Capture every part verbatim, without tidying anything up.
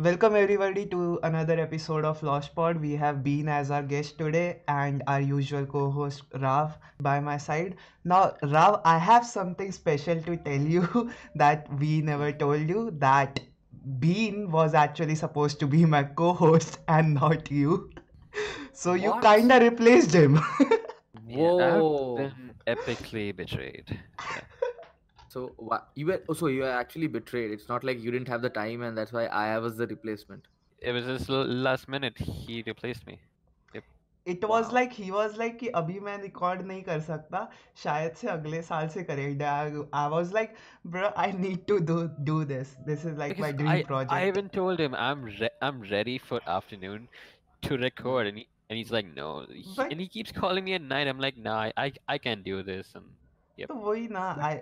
Welcome everybody to another episode of Lost Pod. We have Bean as our guest today and our usual co-host Rav by my side. Now Rav, I have something special to tell you that we never told you, that Bean was actually supposed to be my co-host and not you. So you what? kinda replaced him. Whoa. Yeah, I've been epically betrayed. Yeah. So what, you were so you were actually betrayed. It's not like you didn't have the time, and that's why I was the replacement. It was just last minute. He replaced me. Yep. It was wow. like he was like कि अभी मैं record नहीं कर सकता. शायद से अगले साल से करेगा. I was like, bro, I need to do do this. This is like because my dream I, project. I even told him I'm re I'm ready for afternoon to record, and he, and he's like no, he, but, and he keeps calling me at night. I'm like nah, I I can't do this. And yep. तो वही ना I.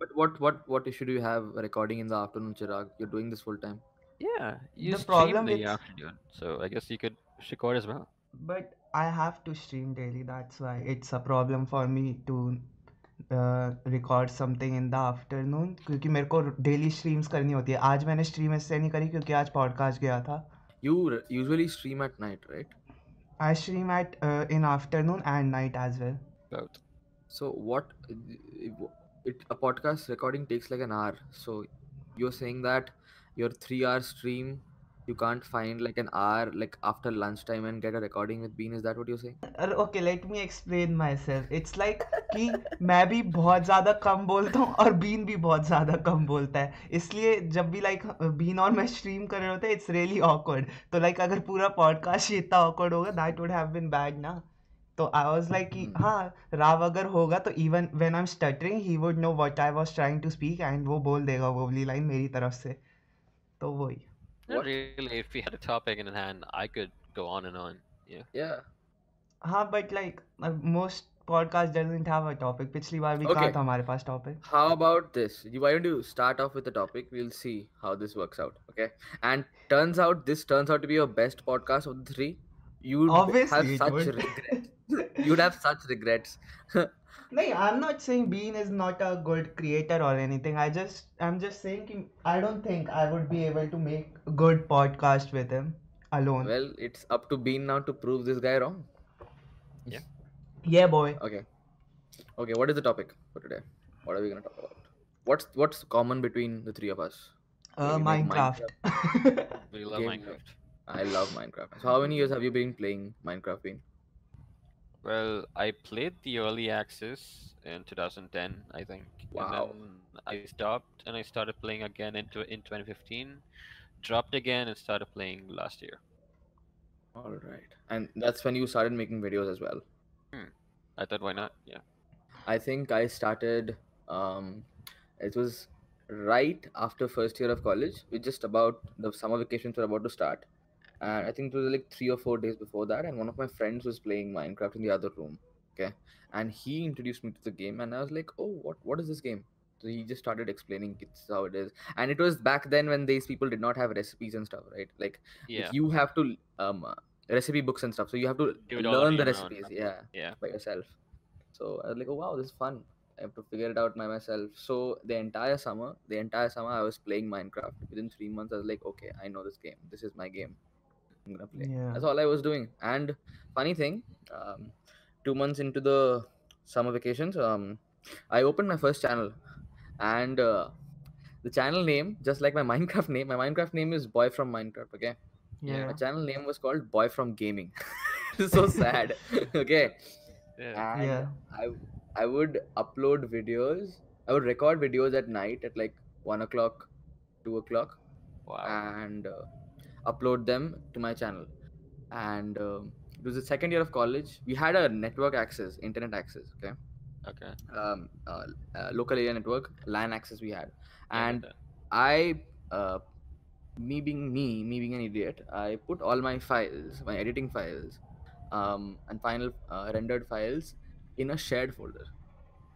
But what what what issue do you have recording in the afternoon, Chirag? You're doing this full time. Yeah, you the stream in the afternoon, so I guess you could record as well. But I have to stream daily. That's why it's a problem for me to uh, record something in the afternoon. क्योंकि मेरे को daily streams करनी होती है. आज मैंने stream इससे नहीं करी क्योंकि आज podcast गया था. You usually stream at night, right? I stream at uh, in afternoon and night as well. Both. So what? It, a podcast recording takes like an hour, so you're saying that your three hour stream, you can't find like an hour like after lunchtime and get a recording with Bean? Is that what you're saying? Okay, let me explain myself. It's like कि मैं भी बहुत ज़्यादा कम बोलता हूँ और Bean भी बहुत ज़्यादा कम बोलता है, इसलिए जब भी like Bean और मैं stream कर रहे होते हैं it's really awkward. तो like अगर पूरा podcast ही इतना awkward होगा that would have been bad ना. So I was like, हाँ राव अगर होगा तो even when I'm stuttering he would know what I was trying to speak and वो बोल देगा वो वाली line मेरी तरफ से, तो वही. Really, if we had a topic in hand, I could go on and on. Yeah. Yeah. हाँ, but like most podcast doesn't have a topic. पिछली बार भी कहा था हमारे पास topic. How about this? Why don't you start off with a topic? We'll see how this works out. Okay. And turns out this turns out to be your best podcast of the three. You have such regret. You'd have such regrets. No, I'm not saying Bean is not a good creator or anything. I just, I'm just saying I don't think I would be able to make a good podcast with him alone. Well, it's up to Bean now to prove this guy wrong. Yeah. Yeah, boy. Okay. Okay. What is the topic for today? What are we gonna talk about? What's What's common between the three of us? Uh, Minecraft. Minecraft. We love Game Minecraft. Play. I love Minecraft. So, how many years have you been playing Minecraft, Bean? Well, I played the early access in two thousand ten, I think. Wow. And then I stopped and I started playing again into in twenty fifteen, dropped again and started playing last year. All right. And that's when you started making videos as well. Hmm. I thought, why not? Yeah. I think I started. Um, it was right after first year of college. We just about the summer vacations were about to start. And I think it was like three or four days before that, and one of my friends was playing Minecraft in the other room. Okay, and he introduced me to the game, and I was like, "Oh, what? What is this game?" So he just started explaining it's how it is, and it was back then when these people did not have recipes and stuff, right? Like, yeah. like you have to um recipe books and stuff, so you have to learn the recipes, yeah, yeah, by yourself. So I was like, "Oh wow, this is fun. I have to figure it out by myself." So the entire summer, the entire summer, I was playing Minecraft. Within three months, I was like, "Okay, I know this game. This is my game. I'm gonna play." Yeah. That's all I was doing. And funny thing, um, two months into the summer vacations, um, I opened my first channel, and uh, the channel name, just like my Minecraft name, my Minecraft name is Boy from Minecraft. Okay, yeah. My channel name was called Boy from Gaming. It's so sad. Okay, yeah. And yeah. I I would upload videos. I would record videos at night at like one o'clock, two o'clock, wow. and. Uh, upload them to my channel, and um, it was the second year of college. We had a network access, internet access, okay, okay, um, uh, uh, local area network, LAN access we had, and yeah, I, uh, me being me, me being an idiot, I put all my files, my editing files, um, and final uh, rendered files in a shared folder,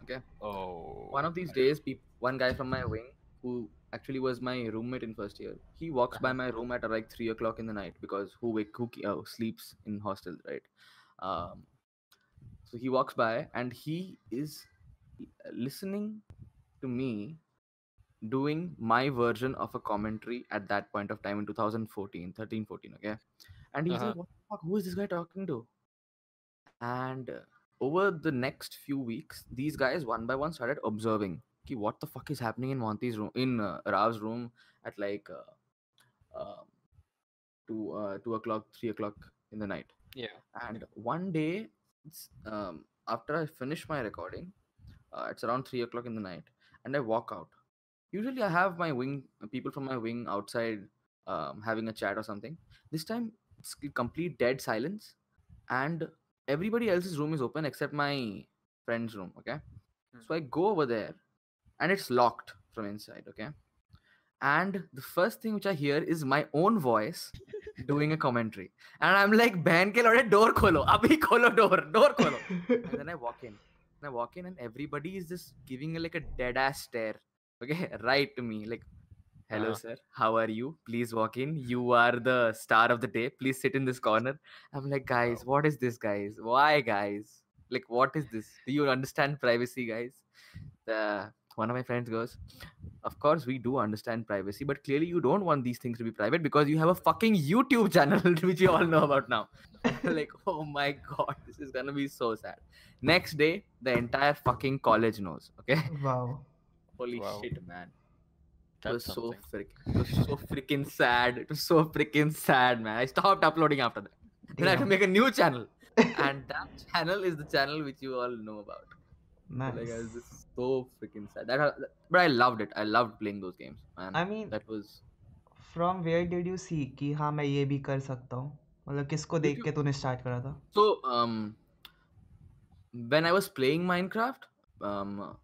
okay. Oh. One of these days, people, one guy from my wing who actually was my roommate in first year, he walks by my room at like three o'clock in the night, because who wake who uh, sleeps in hostels, right? Um, so he walks by and he is listening to me doing my version of a commentary at that point of time in twenty fourteen, thirteen, fourteen, okay? And he's uh-huh. like, what the fuck, who is this guy talking to? And uh, over the next few weeks, these guys one by one started observing ki what the fuck is happening in Monty's room, in uh, Rav's room at like uh, uh, two, uh, two o'clock, three o'clock in the night. Yeah. And one day, um, after I finish my recording, uh, it's around three o'clock in the night, and I walk out. Usually I have my wing, people from my wing outside um, having a chat or something. This time, it's complete dead silence. And everybody else's room is open except my friend's room, okay? Hmm. So I go over there, and it's locked from inside, okay? And the first thing which I hear is my own voice doing a commentary. And I'm like, "Ban ke lode, door kholo, abhi kholo door, door kholo." And then I walk in. And I walk in, and everybody is just giving like a dead-ass stare. Okay, right to me, like, hello, uh-huh. sir, how are you? Please walk in. You are the star of the day. Please sit in this corner. I'm like, guys, oh. what is this, guys? Why, guys? Like, what is this? Do you understand privacy, guys? The, one of my friends goes, of course, we do understand privacy, but clearly you don't want these things to be private because you have a fucking YouTube channel, which you all know about now. Like, oh my God, this is going to be so sad. Next day, the entire fucking college knows. Okay. Wow. Holy wow. shit, man. It was, so frick, it was so freaking sad. It was so freaking sad, man. I stopped uploading after that. Damn. Then I had to make a new channel. And that channel is the channel which you all know about. Nice. Like, I was just so freaking sad. That, but I loved it. I loved playing those games, man. I mean, that was... From where did you see कि हाँ मैं ये भी कर सकता हूँ? मतलब किसको देख के तूने start करा था? So, um, when I was playing Minecraft, um,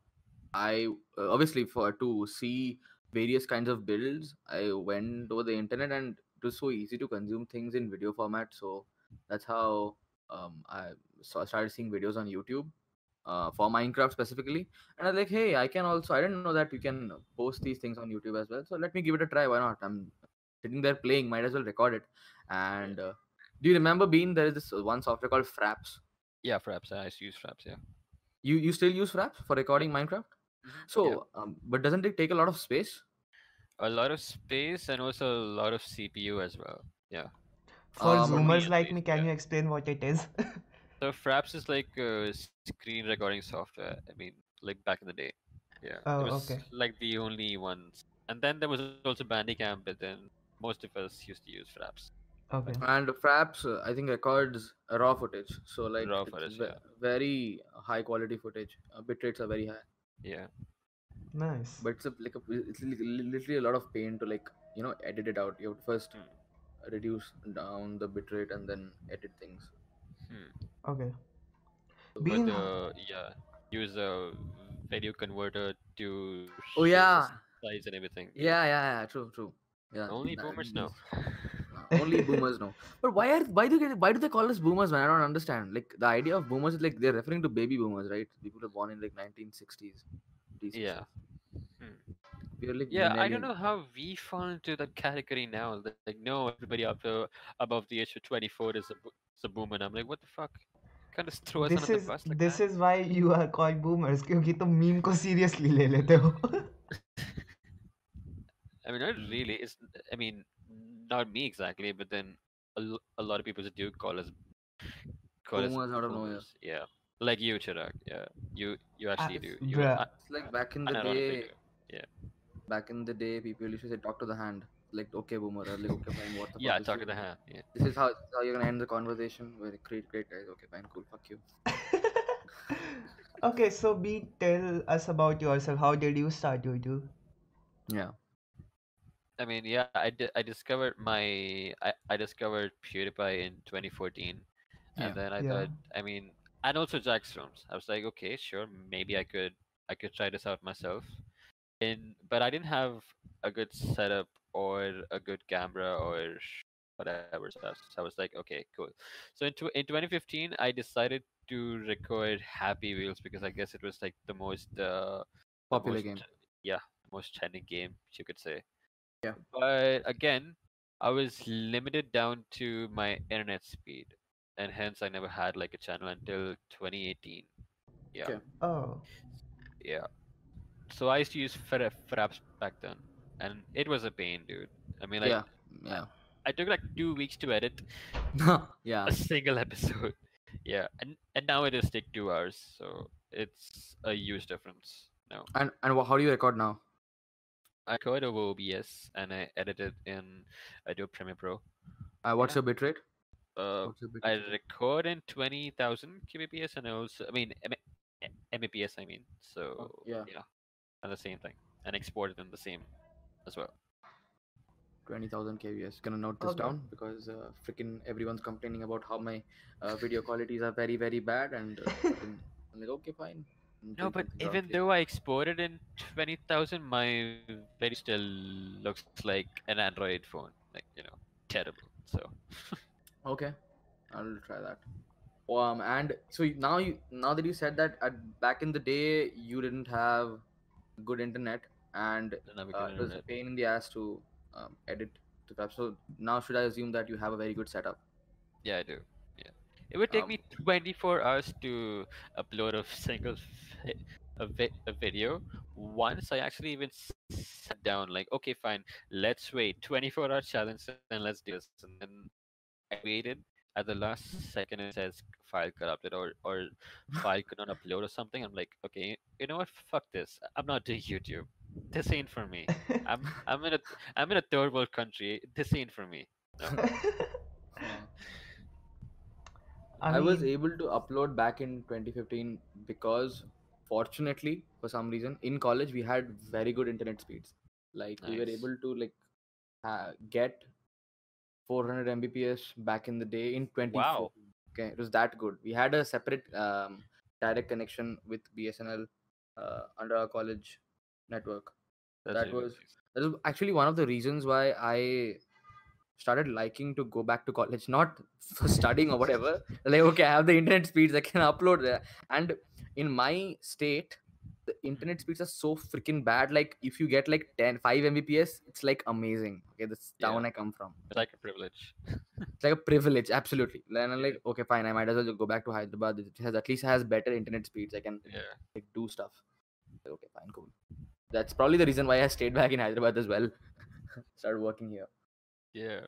I uh, obviously for to see various kinds of builds, I went over the internet, and it was so easy to consume things in video format. So that's how um, I saw, started seeing videos on YouTube uh, for Minecraft specifically. And I was like, hey, I can also, I didn't know that you can post these things on YouTube as well. So let me give it a try. Why not? I'm sitting there playing, might as well record it. And uh, do you remember, Bean, there is this one software called Fraps? Yeah, Fraps. I used to use Fraps, yeah. You, you still use Fraps for recording Minecraft? So, yeah. um, but doesn't it take a lot of space? A lot of space and also a lot of C P U as well. Yeah. For um, Zoomers like space, me, can yeah. you explain what it is? So, Fraps is like uh, screen recording software. I mean, like back in the day. Yeah. Oh, it was okay. Like the only ones. And then there was also Bandicam, but then most of us used to use Fraps. Okay. And Fraps, uh, I think, records raw footage. So, like, raw footage, ve- yeah. very high quality footage. Uh, bit rates are very high. Yeah, nice. But it's a, like a, it's literally a lot of pain to like you know edit it out. You have to first hmm. reduce down the bitrate and then edit things. Hmm. Okay. But Bean... uh, yeah, use a video converter to oh yeah size and everything. Yeah, yeah, yeah. True, true. Yeah. Only boomers know. Only boomers know. But why are why do they, why do they call us boomers, man? I don't understand. Like the idea of boomers is like they're referring to baby boomers, right? People are born in like nineteen sixties. Yeah. Hmm. We're like yeah, I don't know how we fall into that category now. Like, no, everybody up to above the age of twenty-four is a is a boomer. And I'm like, what the fuck? Kind of throw us under the bus like this that. This is why you are called boomers, because you meme ko seriously le lete ho. I mean, not really. It's I mean. Not me exactly, but then a, l- a lot of people do call us call us out of nowhere. Yeah, like you, Chirag. Yeah, you you actually uh, do. You, bruh. I, it's like back in the day. Yeah. Back in the day, people used to say "talk to the hand." Like, okay, boomer. Like, okay, fine. What the fuck? Yeah, talk to the hand. Yeah. This is how, how you're gonna end the conversation. With great, great guys. Okay, fine, cool. Fuck you. Okay, so B, tell us about yourself. How did you start YouTube? Yeah. I mean, yeah, I, di- I discovered my I, I discovered PewDiePie in twenty fourteen, yeah, and then I yeah. thought, I mean, and also Jack's rooms. I was like, okay, sure, maybe I could I could try this out myself, and but I didn't have a good setup or a good camera or whatever stuff. So I was like, okay, cool. So in tw- in twenty fifteen, I decided to record Happy Wheels because I guess it was like the most uh, popular most, game. Yeah, most trending game you could say. Yeah, but again, I was limited down to my internet speed, and hence I never had like a channel until twenty eighteen. Yeah. Okay. Oh. Yeah. So I used to use Fraps back then, and it was a pain, dude. I mean, like, yeah, yeah. I took like two weeks to edit yeah. a single episode. Yeah, and and now it is take two hours, so it's a huge difference now. And and how do you record now? I record over O B S, and I edited in Adobe Premiere Pro. Uh, what's yeah. your bitrate? Uh, what's your bitrate? I record in twenty thousand kbps, and I also, I mean, M B P S, I mean, so oh, yeah, yeah, and the same thing, and export it in the same as well. twenty thousand kbps. Gonna note this okay. down because uh, freaking everyone's complaining about how my uh, video qualities are very very bad, and uh, I'm like, okay, fine. No, but even though here. I exported in twenty thousand, my video still looks like an Android phone, like, you know, terrible. So okay, I'll try that. Um, and so now you now that you said that at, back in the day you didn't have good internet, and uh, it was a pain in the ass to um, edit the web. So now should I assume that you have a very good setup? Yeah, I do. Yeah, it would take um, me twenty-four hours to upload a single vi a, vi a video. Once I actually even sat down, like, okay, fine, let's wait twenty-four hour challenge and let's do this, and then I waited. At the last second, it says file corrupted or or file could not upload or something. I'm like, okay, you know what? Fuck this. I'm not doing YouTube. This ain't for me. I'm I'm in a I'm in a third world country. This ain't for me. No. I, mean, I was able to upload back in twenty fifteen because, fortunately, for some reason, in college we had very good internet speeds. Like nice. We were able to like uh, get four hundred megabits per second back in the day in twenty fourteen. Wow. Okay, it was that good. We had a separate um, direct connection with B S N L uh, under our college network. That's that was that was actually one of the reasons why I started liking to go back to college, not for studying or whatever. Like, okay, I have the internet speeds, I can upload there. And in my state, the internet speeds are so freaking bad. Like, if you get like ten, five megabits per second, it's like amazing. Okay, this yeah. town I come from. It's like a privilege. It's like a privilege, absolutely. And I'm like, okay, fine, I might as well go back to Hyderabad. It has at least has better internet speeds. I can yeah. like, do stuff. Okay, fine, cool. That's probably the reason why I stayed back in Hyderabad as well. Started working here. Yeah.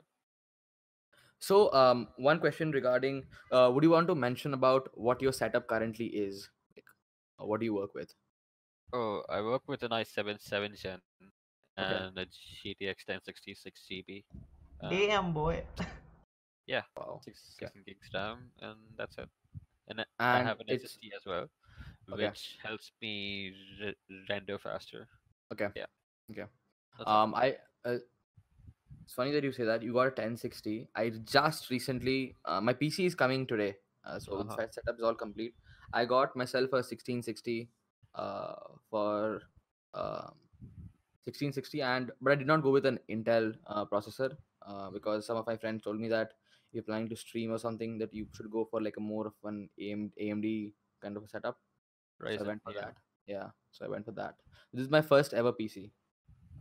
So, um, one question regarding, uh, would you want to mention about what your setup currently is? Like, what do you work with? Oh, I work with an i seven seven gen and okay. a G T X ten sixty six gigabytes. Um, Damn, boy. Yeah, wow. six, sixteen gigs RAM, and that's it. And, and I have an it's... S S D as well, okay. which helps me re render faster. Okay. Yeah. Okay. That's um, I. Uh, it's funny that you say that. You got a ten sixty. I just recently, uh, my P C is coming today, uh, so uh -huh. the setup is all complete. I got myself a sixteen sixty. Uh, for uh, sixteen sixty, and but I did not go with an Intel uh, processor uh, because some of my friends told me that if you're planning to stream or something, that you should go for like a more of an A M D kind of a setup. Ryzen, so I went for yeah. that. Yeah, so I went for that. This is my first ever P C.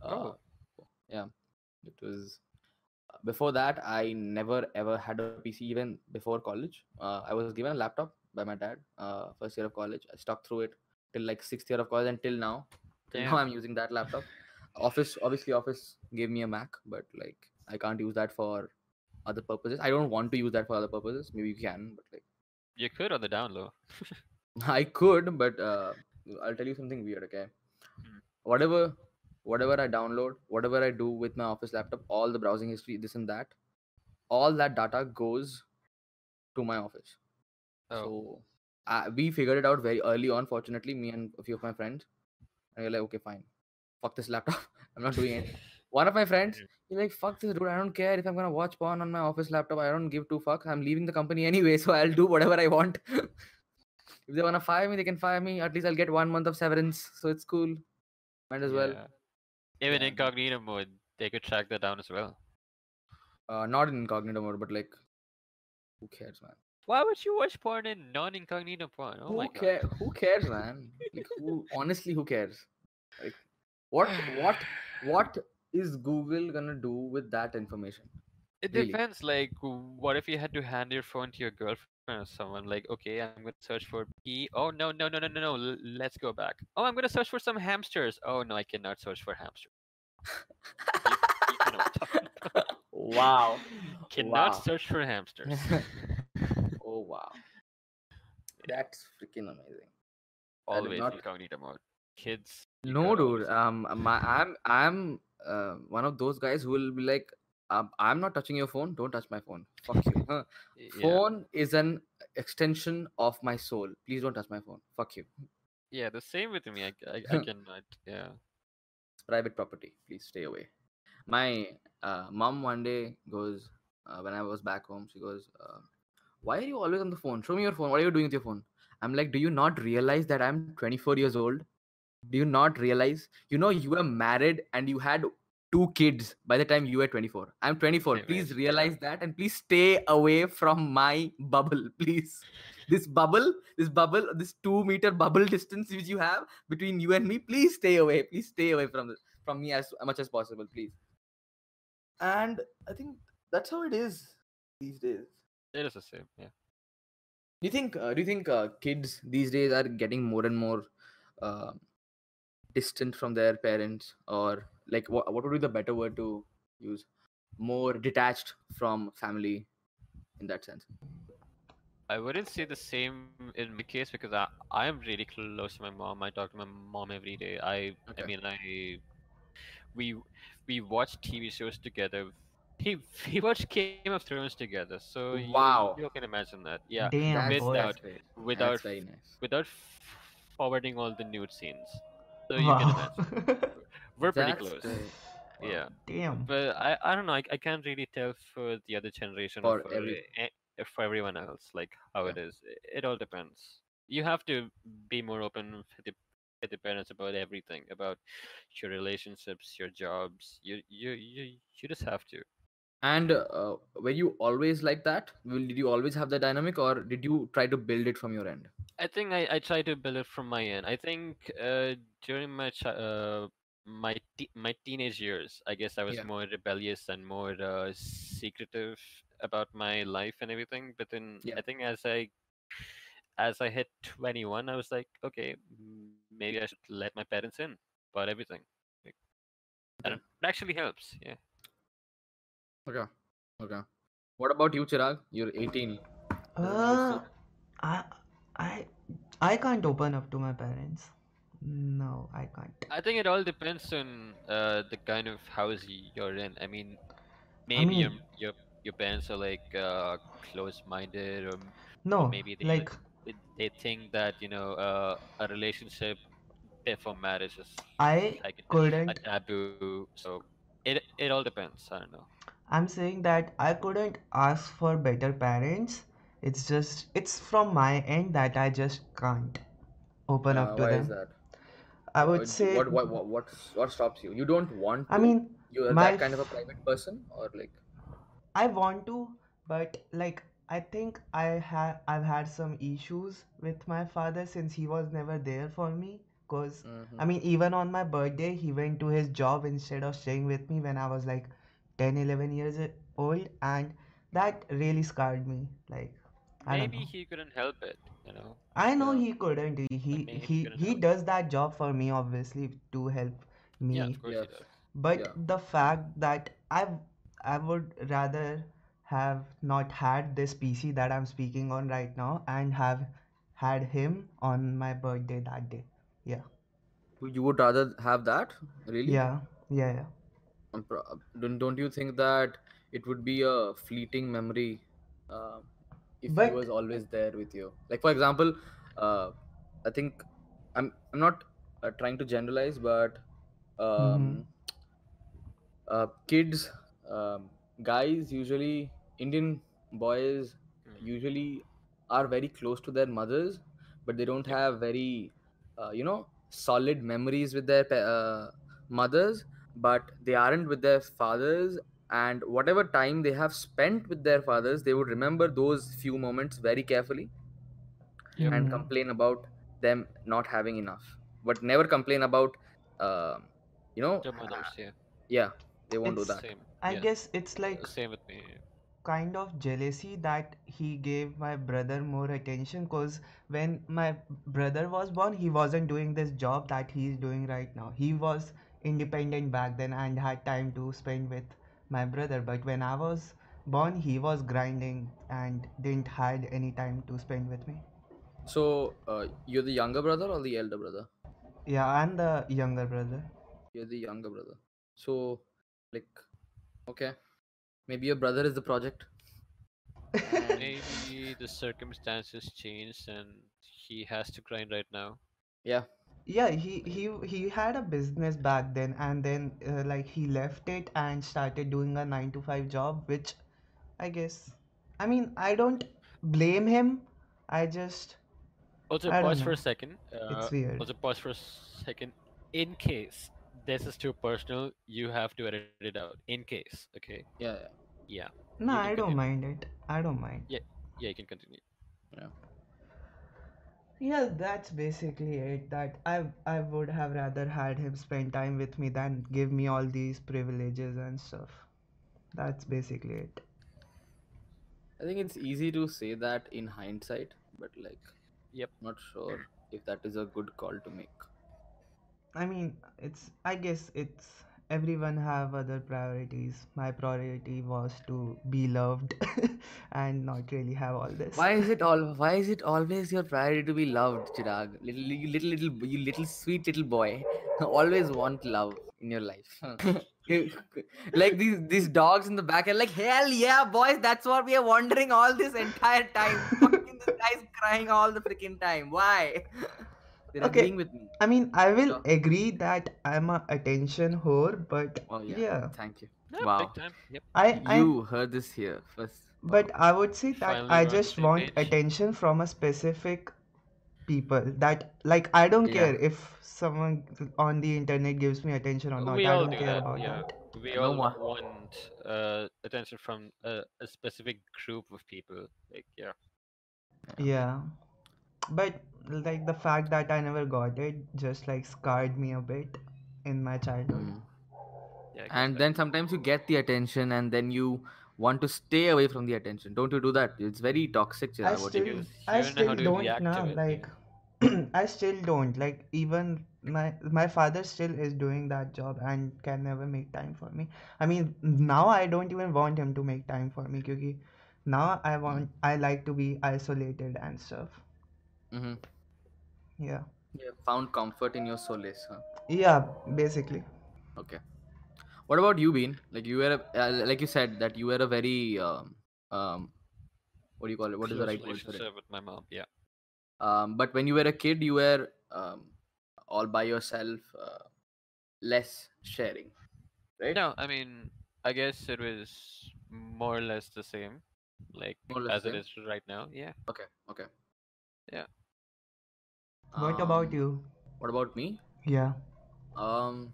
Uh, oh, yeah. It was before that I never ever had a P C even before college. Uh, I was given a laptop by my dad uh, first year of college. I stuck through it. Till like sixth year of college, and till now, till yeah. now I'm using that laptop. Office, obviously, Office gave me a Mac, but like I can't use that for other purposes. I don't want to use that for other purposes. Maybe you can, but like you could on the down low. I could, but uh, I'll tell you something weird. Okay, hmm. whatever, whatever I download, whatever I do with my Office laptop, all the browsing history, this and that, all that data goes to my Office. Oh. So. Uh, we figured it out very early on, fortunately, me and a few of my friends. And we were like, okay, fine. Fuck this laptop. I'm not doing it. One of my friends, he's like, fuck this, dude. I don't care if I'm going to watch porn on my Office laptop. I don't give two fucks. I'm leaving the company anyway, so I'll do whatever I want. If they want to fire me, they can fire me. At least I'll get one month of severance. So it's cool. Might as yeah. well. Even yeah. incognito mode, they could track that down as well. Uh, not in incognito mode, but like, who cares, man? Why would you watch porn in non-incognito porn? Oh who my care, god! Who cares, man? Like, who, honestly, who cares? Like, what, what, what is Google gonna do with that information? It really depends. Like, what if you had to hand your phone to your girlfriend or someone? Like, okay, I'm gonna search for pee. Oh no, no, no, no, no, no. L- let's go back. Oh, I'm gonna search for some hamsters. Oh no, I cannot search for hamsters. you, you cannot talk. Wow. Cannot wow. search for hamsters. Oh wow. That's freaking amazing. Always not... incognito mode. Kids. No, dude. Um, my, I'm I'm uh, one of those guys who will be like, um, I'm not touching your phone. Don't touch my phone. Fuck you. Huh. Yeah. Phone is an extension of my soul. Please don't touch my phone. Fuck you. Yeah, the same with me. I I, I cannot. Yeah. It's private property. Please stay away. My uh, mom one day goes uh, when I was back home. She goes, uh, why are you always on the phone? Show me your phone. What are you doing with your phone? I'm like, do you not realize that I'm twenty-four years old? Do you not realize? You know, you were married and you had two kids by the time you were twenty-four. I'm twenty-four. Hey, please man. realize yeah. that and please stay away from my bubble, please. This bubble, this bubble, this two meter bubble distance which you have between you and me, please stay away. Please stay away from, from me as much as possible, please. And I think that's how it is these days. It is the same, yeah. Do you think? Uh, do you think uh, kids these days are getting more and more uh, distant from their parents, or like wh- what would be the better word to use? More detached from family, in that sense. I wouldn't say the same in my case because I I am really close to my mom. I talk to my mom every day. I okay. I mean I we we watch T V shows together. He he watched Game of Thrones together, so wow. you, you can imagine that. Yeah, Damn, without without nice. without forwarding all the nude scenes, so you wow. can imagine. We're pretty That's close. Wow. Yeah. Damn. But I, I don't know. I, I can't really tell for the other generation for or for, every... for everyone else like how yeah. it is. It all depends. You have to be more open with the, with the parents about everything, about your relationships, your jobs. You you you, you just have to. And uh, were you always like that? Will, did you always have that dynamic, or did you try to build it from your end? I think I, I tried to build it from my end. I think uh, during my chi- uh, my te- my teenage years, I guess I was yeah. more rebellious and more uh, secretive about my life and everything. But then yeah. I think as I as I hit twenty-one, I was like, okay, maybe I should let my parents in about everything. Like, and it actually helps, yeah. Okay, okay. What about you, Chirag? You're eighteen. Uh, I, I, I can't open up to my parents. No, I can't. I think it all depends on uh, the kind of house you're in. I mean, maybe I mean, your your your parents are like uh, close-minded, or no, maybe they like they think that you know uh, a relationship before marriage is I like couldn't a taboo. So it it all depends. I don't know. I'm saying that I couldn't ask for better parents. It's just, it's from my end that I just can't open uh, up to why them. Why is that? I would what, say... What, what what what what stops you? You don't want to? I mean... You're my, that kind of a private person? Or like... I want to, but like, I think I ha- I've had some issues with my father since he was never there for me. Because, mm-hmm. I mean, even on my birthday, he went to his job instead of staying with me when I was like... ten eleven years old, and that really scarred me. Like, I maybe he couldn't help it, you know. I know yeah. he couldn't. He he he, he does it. That job for me, obviously, to help me. Yeah, of course yes. he does. But yeah. the fact that I I would rather have not had this P C that I'm speaking on right now and have had him on my birthday that day. Yeah. You would rather have that? Really? Yeah. Yeah. Yeah. Don't don't you think that it would be a fleeting memory uh, if but, he was always there with you? Like for example, uh, I think I'm I'm not uh, trying to generalize, but um, mm-hmm. uh, kids, um, guys, usually Indian boys usually are very close to their mothers, but they don't have very uh, you know solid memories with their uh, mothers. But they aren't with their fathers, and whatever time they have spent with their fathers, they would remember those few moments very carefully yep. and complain about them not having enough, but never complain about, uh, you know, mothers, yeah. yeah, they won't it's, do that. Same. I yeah. guess it's like same with me. Kind of jealousy that he gave my brother more attention, because when my brother was born, he wasn't doing this job that he's doing right now. He was independent back then and had time to spend with my brother. But when I was born, he was grinding and didn't had any time to spend with me. So uh, you're the younger brother or the elder brother? Yeah, I'm the younger brother. You're the younger brother. So like, okay. Maybe your brother is the project. Maybe the circumstances changed and he has to grind right now. Yeah. Yeah, he he, he had a business back then, and then uh, like he left it and started doing a nine to five job, which I guess, I mean, I don't blame him. I just... Also, I pause for a second. Uh, it's weird. Also, pause for a second. In case this is too personal, you have to edit it out. In case, okay? Yeah, yeah. yeah. No, I don't mind it. I don't mind. Yeah, yeah, you can continue. Yeah. Yeah, that's basically it. That I, I would have rather had him spend time with me than give me all these privileges and stuff. That's basically it. I think it's easy to say that in hindsight, but like, yep, not sure if that is a good call to make. I mean, it's, I guess it's, everyone have other priorities. My priority was to be loved and not really have all this. Why is it all, why is it always your priority to be loved, Chirag? Little, little, little, you little sweet little boy. Always want love in your life. Like these, these dogs in the back are like, hell yeah, boys, that's what we are wondering all this entire time. Fucking this guy's crying all the freaking time. Why? They're okay. agreeing with me. I mean, I will so, agree that I'm an attention whore, but oh, yeah. yeah. Thank you. No, wow. Big time. Yep. I, I, you heard this here first. But wow. I would say that Finally I just want page. attention from a specific people. That, like, I don't yeah. care if someone on the internet gives me attention or not. We I all don't do care that. about yeah. that. We all want, want uh, attention from a, a specific group of people. Like, yeah. Yeah. yeah. But like the fact that I never got it just like scarred me a bit in my childhood. Mm. Yeah, and then sometimes you get the attention and then you want to stay away from the attention. Don't you do that? It's very toxic. Chira, I what still, you I you still don't, don't now. Like, I still don't. Like, even my my father still is doing that job and can never make time for me. I mean, now I don't even want him to make time for me, because now I want I like to be isolated and stuff. Mm-hmm. Yeah. You found comfort in your solace, huh? Yeah, basically. Okay. What about you, Bean? Like you were, a, uh, like you said that you were a very, um, um, what do you call it? What is the right word for it? With my mom, yeah. Um, but when you were a kid, you were um, all by yourself, uh, less sharing, right? No, I mean, I guess it was more or less the same, like as it is right now. Yeah. Okay. Okay. Yeah. What um, about you? What about me? Yeah. Um,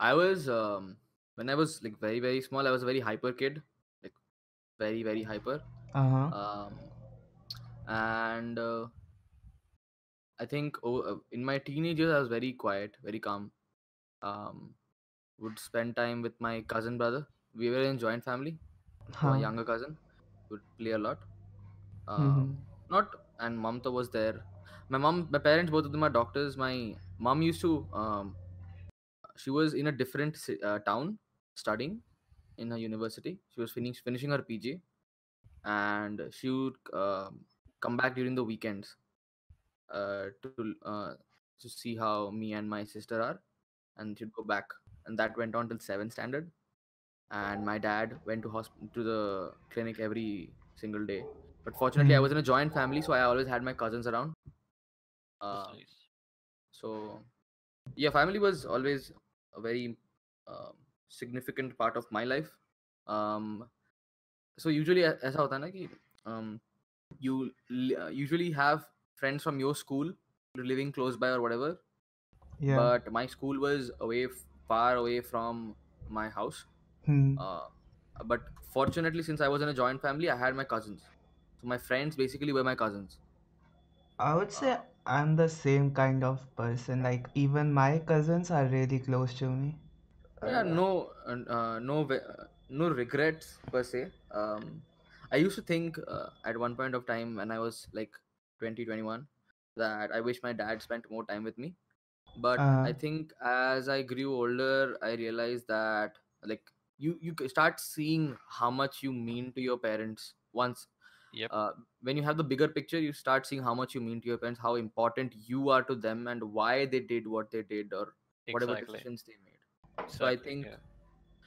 I was, um, when I was like very, very small, I was a very hyper kid, like very, very hyper. Uh-huh. Um, and uh, I think oh, in my teenage years, I was very quiet, very calm. Um, would spend time with my cousin brother. We were in joint family. Huh. My younger cousin would play a lot. Um, mm-hmm. Not... And Mamta was there. My mom, my parents, both of them are doctors. My mom used to, um, she was in a different uh, town studying in her university. She was finish, finishing her P G, and she would uh, come back during the weekends uh, to uh, to see how me and my sister are, and she'd go back. And that went on till seventh standard. And my dad went to hospital to the clinic every single day. But fortunately, mm. I was in a joint family, so I always had my cousins around. Uh, nice. So, yeah, family was always a very uh, significant part of my life. Um, so usually, ऐसा होता है ना कि um, you uh, usually have friends from your school living close by or whatever. Yeah. But my school was away, far away from my house. Hmm. Uh, but fortunately, since I was in a joint family, I had my cousins. My friends basically were my cousins. I would say uh, I'm the same kind of person. Like even my cousins are really close to me. Yeah, no, uh, no, ve- uh, no regrets per se. Um, I used to think uh, at one point of time when I was like twenty, twenty-one that I wish my dad spent more time with me. But uh, I think as I grew older, I realized that like you you start seeing how much you mean to your parents once. Yep. Uh, when you have the bigger picture, you start seeing how much you mean to your parents, how important you are to them, and why they did what they did or exactly. whatever decisions they made. Exactly, so I think, yeah.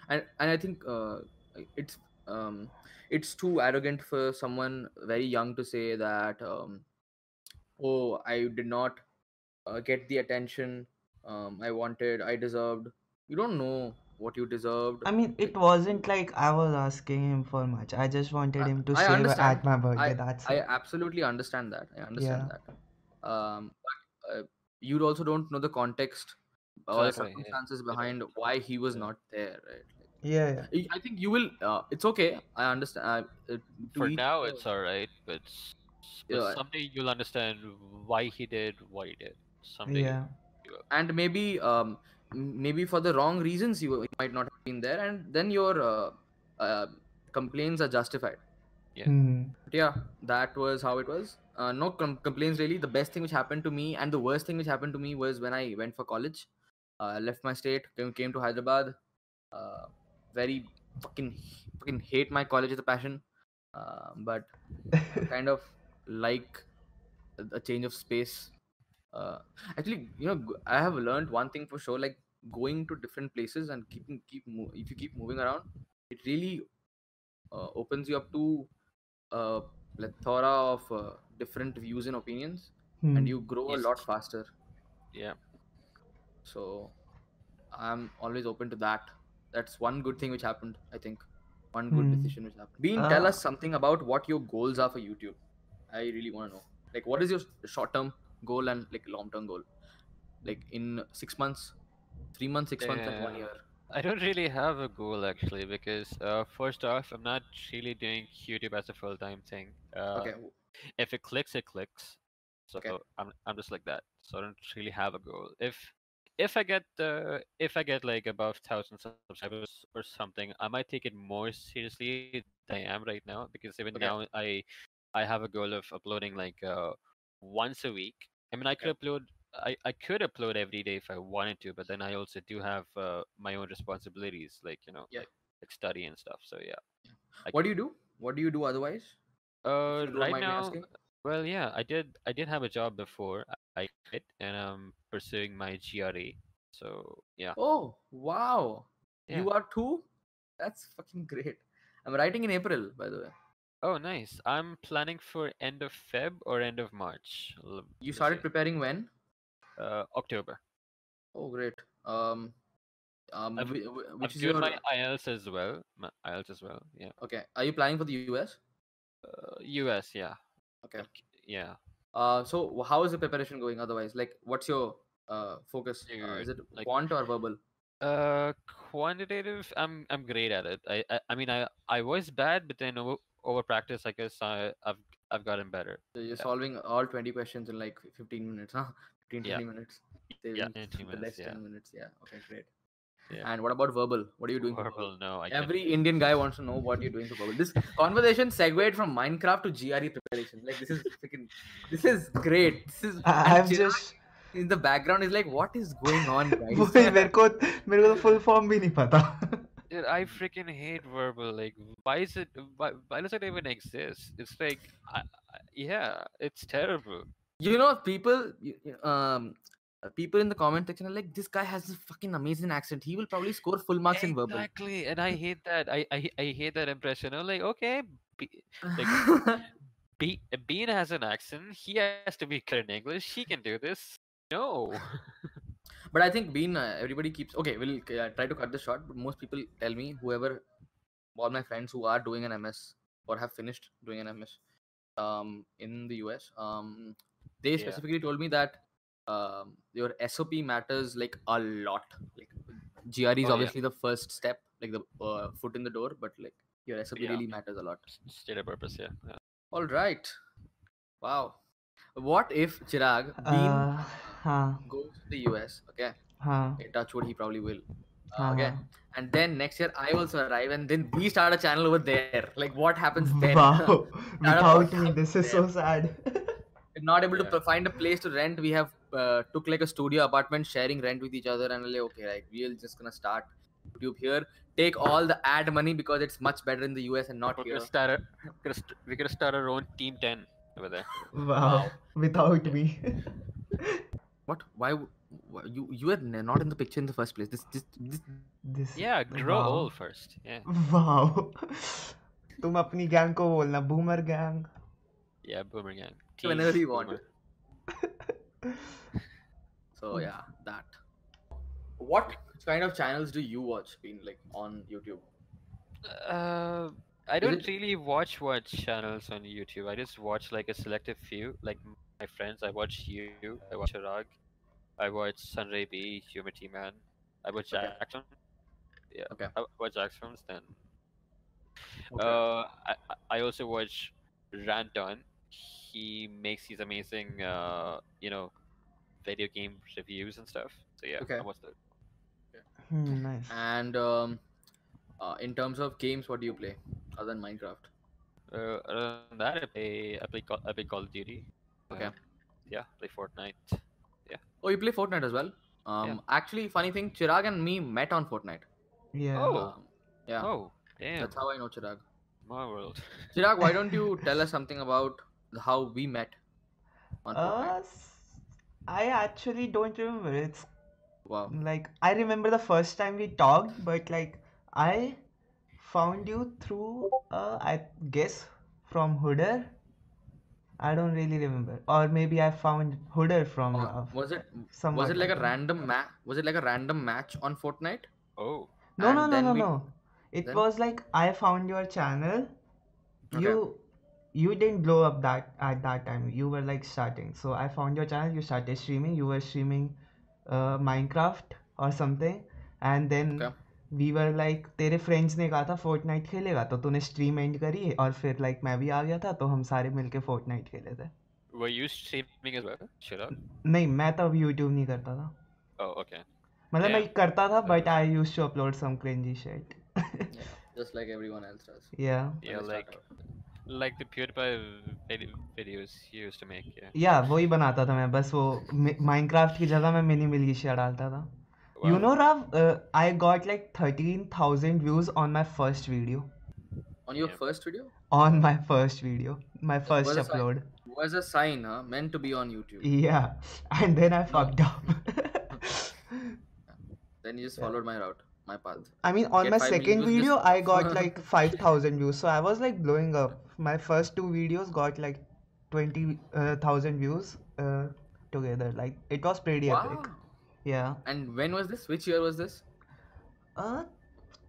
and and I think uh, it's um it's too arrogant for someone very young to say that um, oh I did not uh, get the attention um, I wanted, I deserved. You don't know what you deserved. I mean, it wasn't like I was asking him for much. I just wanted him to shave at my birthday. I, that's I it. absolutely understand that. I understand yeah. that. Um, but uh, you also don't know the context or the circumstances yeah. behind why he was not there, right? Like, yeah, yeah. I think you will. Uh, it's okay. I understand. Uh, uh, for now, it's all right. But, but yeah. someday you'll understand why he did what he did. Someday. Yeah. And maybe. Um, Maybe for the wrong reasons you might not have been there, and then your uh, uh, complaints are justified. Yeah, mm. yeah, that was how it was. Uh, no com- complaints really. The best thing which happened to me and the worst thing which happened to me was when I went for college, uh, left my state, came, came to Hyderabad. Uh, very fucking fucking hate my college with a passion, uh, but kind of like a change of space. Uh, actually, you know, I have learned one thing for sure. Like going to different places and keeping keep mo- if you keep moving around, it really uh, opens you up to a plethora of uh, different views and opinions, hmm. and you grow yes. a lot faster. Yeah. So, I'm always open to that. That's one good thing which happened. I think one good hmm. decision which happened. Bean, ah. tell us something about what your goals are for YouTube. I really want to know. Like, what is your short term goal and like long term goal, like in six months, three months, six yeah. months and one year? I don't really have a goal actually, because uh, first off, I'm not really doing YouTube as a full time thing. Uh, okay. If it clicks, it clicks. So okay. I'm I'm just like that. So I don't really have a goal. If if I get uh, if I get like above thousand subscribers or something, I might take it more seriously than I am right now, because even okay. now I I have a goal of uploading like uh, once a week. I mean, I could okay. upload I, I could upload every day if I wanted to, but then I also do have uh, my own responsibilities, like, you know, yeah. like, like study and stuff. So yeah. yeah. What do you do? What do you do otherwise? Uh, right now, well, yeah, I did I did have a job before I quit, and I'm pursuing my G R E. So yeah. Oh wow! Yeah. You are too? That's fucking great. I'm writing in April, by the way. Oh, nice. I'm planning for end of Feb or end of March. You started preparing when? Uh, October. Oh, great. Um, um, I've, which I've is your... my I E L T S as well. My I E L T S as well, yeah. Okay. Are you planning for the U S? Uh, U S, yeah. Okay. Like, yeah. Uh, so how is the preparation going otherwise? Like, what's your uh focus? Uh, is it like... quant or verbal? Uh, quantitative. I'm I'm great at it. I I, I mean I, I was bad, but then over, over practice, I guess I, I've I've gotten better. So you're yeah. solving all twenty questions in like fifteen minutes, huh? fifteen, twenty yeah. minutes. Yeah, fifteen minutes. Yeah. ten minutes. Yeah. Okay, great. Yeah. And what about verbal? What are you doing? Verbal, for verbal? No. I Every can't. Indian guy wants to know what you're doing for verbal. This conversation segued from Minecraft to G R E preparation. Like this is freaking. This is great. This is. I've just. In the background is like, what is going on, guys? मेरे को मेरे को full form भी नहीं पता. Dude, I freaking hate verbal. Like, why is it? Why, why does it even exist? It's like, I, I, yeah, it's terrible. You know, people, um, people in the comment section are like, this guy has this fucking amazing accent. He will probably score full marks exactly. in verbal. Exactly, and I hate that. I, I, I hate that impression. I'm like, okay, like, Be- Bean has an accent. He has to be good in English. He can do this. No. But I think Bean, uh, everybody keeps... Okay, we'll uh, try to cut this short. But most people tell me, whoever... all my friends who are doing an M S or have finished doing an M S um, in the U S, um, they yeah. specifically told me that um, your S O P matters like a lot. Like G R E is oh, obviously yeah. the first step, like the uh, foot in the door, but like your S O P yeah. really matters a lot. State of purpose, yeah. yeah. All right. Wow. What if Chirag Bean uh, huh. goes to the U S? Okay. Huh. In touch wood, he probably will. Uh, okay. And then next year I also arrive, and then we start a channel over there. Like, what happens then? Wow. Without me, this is so sad. We're not able yeah. to find a place to rent. We have uh, took like a studio apartment, sharing rent with each other, and like, okay, like we're just gonna start YouTube here. Take all the ad money because it's much better in the U S and not we here. Start a, we could start our own team ten over there. Wow. Without me. What? Why? You you were not in the picture in the first place. This this this. this yeah, grow wow. old first. Yeah. Wow. तुम अपनी gang को बोलना boomer gang. Yeah, boomer gang. Teens, whenever you want. So yeah, that. What kind of channels do you watch, Bean, like on YouTube? Uh, I don't it... really watch watch channels on YouTube. I just watch like a selective few. Like my friends, I watch you. I watch Chirag. I watch Sanjay B, Humanity Man. I watch okay. Axon. Yeah. Okay. I watch Axon then. Okay. Uh, I I also watch Rantan. He makes these amazing uh you know video game reviews and stuff. So yeah. Okay. I watch that. Okay. Hmm, nice. And um, uh, in terms of games, what do you play other than Minecraft? Uh, other than that, I play I play Call, I play Call of Duty. Okay. Uh, yeah, play Fortnite. Yeah. Oh, you play Fortnite as well? Um, yeah. Actually, funny thing, Chirag and me met on Fortnite. Yeah. Oh. Um, yeah. Oh, damn. That's how I know Chirag. My world. Chirag, why don't you tell us something about how we met on Fortnite? Uh, I actually don't remember. It's wow. Like, I remember the first time we talked, but like, I found you through, uh, I guess, from Hooder. I don't really remember, or maybe I found Hooder from. Oh, uh, was it? Was it like, like a random match? Was it like a random match on Fortnite? Oh. No, and no, no, no, we... no. It then... was like I found your channel. Okay. You, you didn't blow up that at that time. You were like starting. So I found your channel. You started streaming. You were streaming, uh, Minecraft or something, and then okay. we were like, तेरे friends ने कहा था Fortnite खेलेगा, तो तूने stream end करी और फिर like मैं भी आ गया था, तो हम सारे मिलके Fortnite खेले थे. Were you streaming as well? Sure. नहीं, मैं तब YouTube नहीं करता था. Oh, okay. मतलब मैं करता था, but I used to upload some cringy shit. Yeah, just like everyone else does. Yeah. Yeah, like like the PewDiePie videos he used to make. Yeah. Yeah, वही बनाता था मैं, बस वो Minecraft की जगह मैं mini militia डालता था. Wow. You know, Rav, uh, I got like thirteen thousand views on my first video. On your yeah. first video? On my first video. My first was upload. A was a sign, huh? Meant to be on YouTube. Yeah. And then I no. fucked up. Then you just yeah. followed my route, my path. I mean, on Get my second video, I got like five thousand views. So I was like blowing up. My first two videos got like twenty thousand uh, views uh, together. Like, it was pretty wow. epic. Yeah. And when was this? Which year was this? Uh,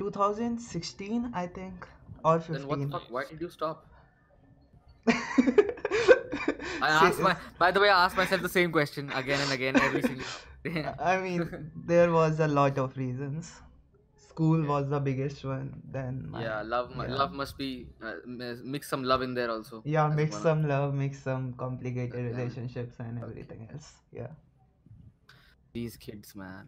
twenty sixteen, I think, or fifteen. Then what the fuck? Why did you stop? I asked my. By the way, I asked myself the same question again and again every single day. I mean, there was a lot of reasons. School yeah. was the biggest one. Then my, yeah, love. Yeah. Love must be uh, mix some love in there also. Yeah, mix some of. love, mix some complicated yeah. relationships and everything else. Yeah. These kids, man.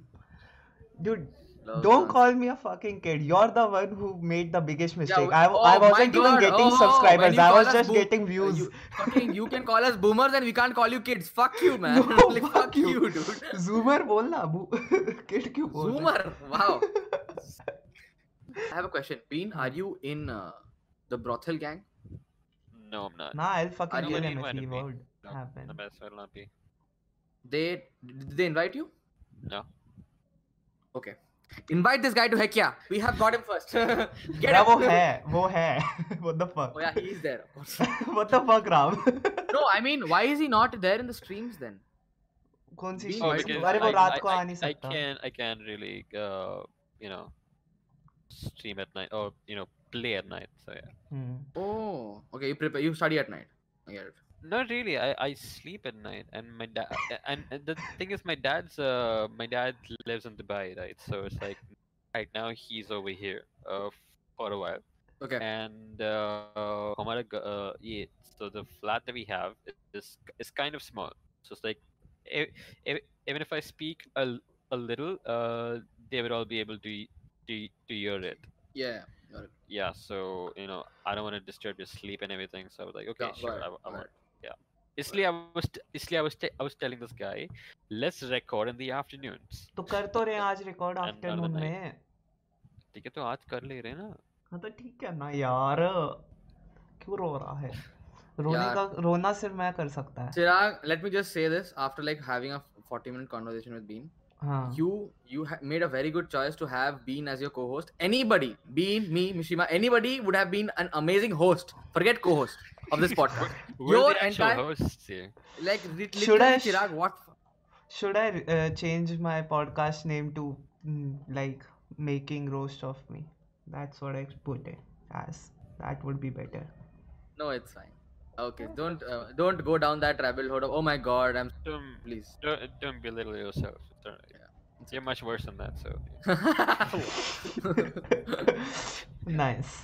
Dude, Love don't man. call me a fucking kid. You're the one who made the biggest mistake. Yeah, I, oh I wasn't even getting oh, subscribers. I was just getting views. You, fucking, you can call us boomers and we can't call you kids. Fuck you, man. No, like, fuck, fuck you. you, dude. Zoomer, bolna. Kid, kyun bolna? Zoomer. Wow. I have a question. Bean, are you in uh, the brothel gang? No, I'm not. Nah, I'll fucking kill him if he would happen. The best will not be. They did they invite you? No. Okay. Invite this guy to Hekia. We have got him first. Get yeah, him. Hai, wo hai. What the fuck? Oh yeah, he is there, of course. What the fuck, Rav? No, I mean, why is he not there in the streams then? Kaun si stream? Arey wo raat ko aa nahi sakta. I can I can really uh, you know stream at night or you know play at night. So yeah. Hmm. Oh, okay. You prepare. You study at night. I get it. Not really. I, I sleep at night, and my dad and, and the thing is, my dad's uh my dad lives in Dubai, right? So it's like right now he's over here uh for a while. Okay. And uh, uh yeah, so the flat that we have is is kind of small. So it's like if, if, even if I speak a a little, uh they would all be able to to to hear it. Yeah. Got it. Yeah. So you know, I don't want to disturb your sleep and everything. So I was like, okay, yeah, sure. Right, I, I right. want. Yeah. इसलिए I was इसलिए I was I was telling this guy, let's record in the afternoons. तो कर तो रहे आज record afternoon में. ठीक है तो आज कर ले रहे ना. हाँ तो ठीक है ना यार. क्यों रो रहा है? रोने का रोना सिर्फ मैं कर सकता है. Chirag, let me just say this after like having a forty minute conversation with Bean. Haan. You you made a very good choice to have Bean as your co-host. Anybody, Bean, me, Mishima, anybody would have been an amazing host. Forget co-host of this podcast. Your entire hosts, yeah. Like should I Chirag, what should I uh, change my podcast name to mm, like making roast of me? That's what I put it as. That would be better. No, it's fine. Okay, don't uh, don't go down that rabbit hole of oh my god, I'm don't, please don't don't belittle yourself. Don't, yeah. You're much worse than that. So nice.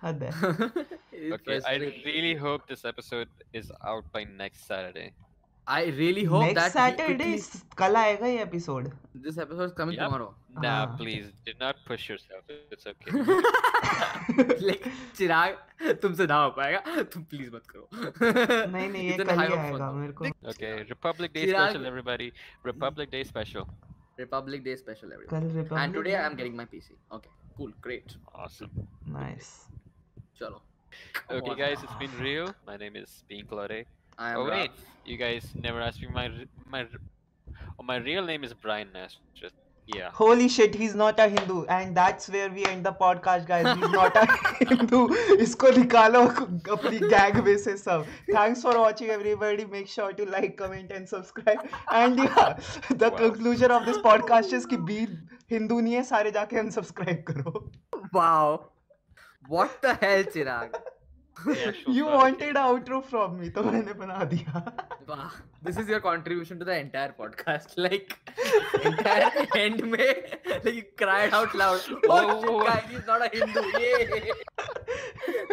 How there? Okay, I really hope this episode is out by next Saturday. I really hope next that Saturday is कल आएगा ये episode. This episode is coming yep. tomorrow. Nah, ah. please, do not push yourself. It's okay. Like Chirag, तुमसे ना हो पाएगा. तुम please मत करो. नहीं नहीं ये कल ही आएगा मेरे को. Okay, Republic Day Chirag. special everybody. Republic Day special. Republic Day special everybody. And today I am getting my P C. Okay, cool, great, awesome, nice. Chalo. Okay guys, it's been real. My name is Bean Claude. I am oh Rav. Wait, you guys never asked me my my oh, my real name is Brian Nash. Just, yeah. Holy shit, he's not a Hindu, and that's where we end the podcast, guys. He's not a Hindu. Isko nikalo apni gang mein se sab. Thanks for watching, everybody. Make sure to like, comment, and subscribe. And yeah, the wow. conclusion of this podcast is ki Bean Hindu nahi hai. Sare jaake unsubscribe karo. Wow, what the hell, Chirag. You wanted an outro from me, so I made it. This is your contribution to the entire podcast. Like, entire end, mein, like you cried out loud. Oh, guys, he's not a Hindu. Yay!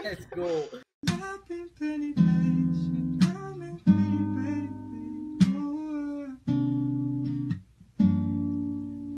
Let's go.